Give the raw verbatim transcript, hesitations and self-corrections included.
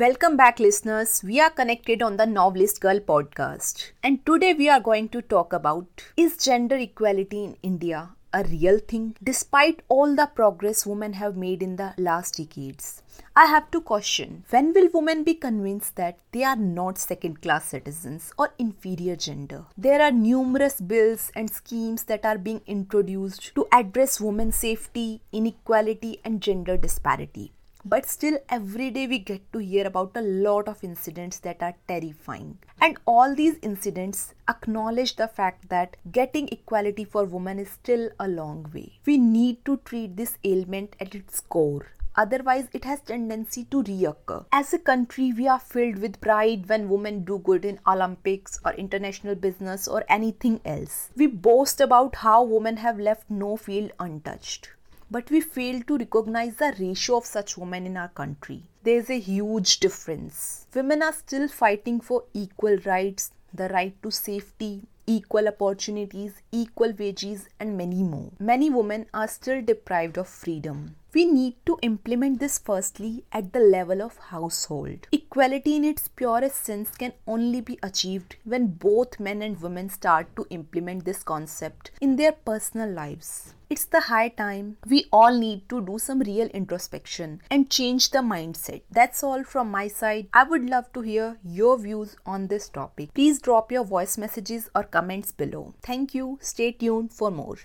Welcome back, listeners. We are connected on the Novelist Girl podcast. And today we are going to talk about, is gender equality in India a real thing? Despite all the progress women have made in the last decades, I have to caution, when will women be convinced that they are not second-class citizens or inferior gender? There are numerous bills and schemes that are being introduced to address women's safety, inequality and gender disparity. But still, every day we get to hear about a lot of incidents that are terrifying. And all these incidents acknowledge the fact that getting equality for women is still a long way. We need to treat this ailment at its core. Otherwise, it has tendency to reoccur. As a country, we are filled with pride when women do good in Olympics or international business or anything else. We boast about how women have left no field untouched. But we fail to recognize the ratio of such women in our country. There is a huge difference. Women are still fighting for equal rights, the right to safety, equal opportunities, equal wages, and many more. Many women are still deprived of freedom. We need to implement this firstly at the level of household. Equality in its purest sense can only be achieved when both men and women start to implement this concept in their personal lives. It's the high time. We all need to do some real introspection and change the mindset. That's all from my side. I would love to hear your views on this topic. Please drop your voice messages or comments below. Thank you. Stay tuned for more.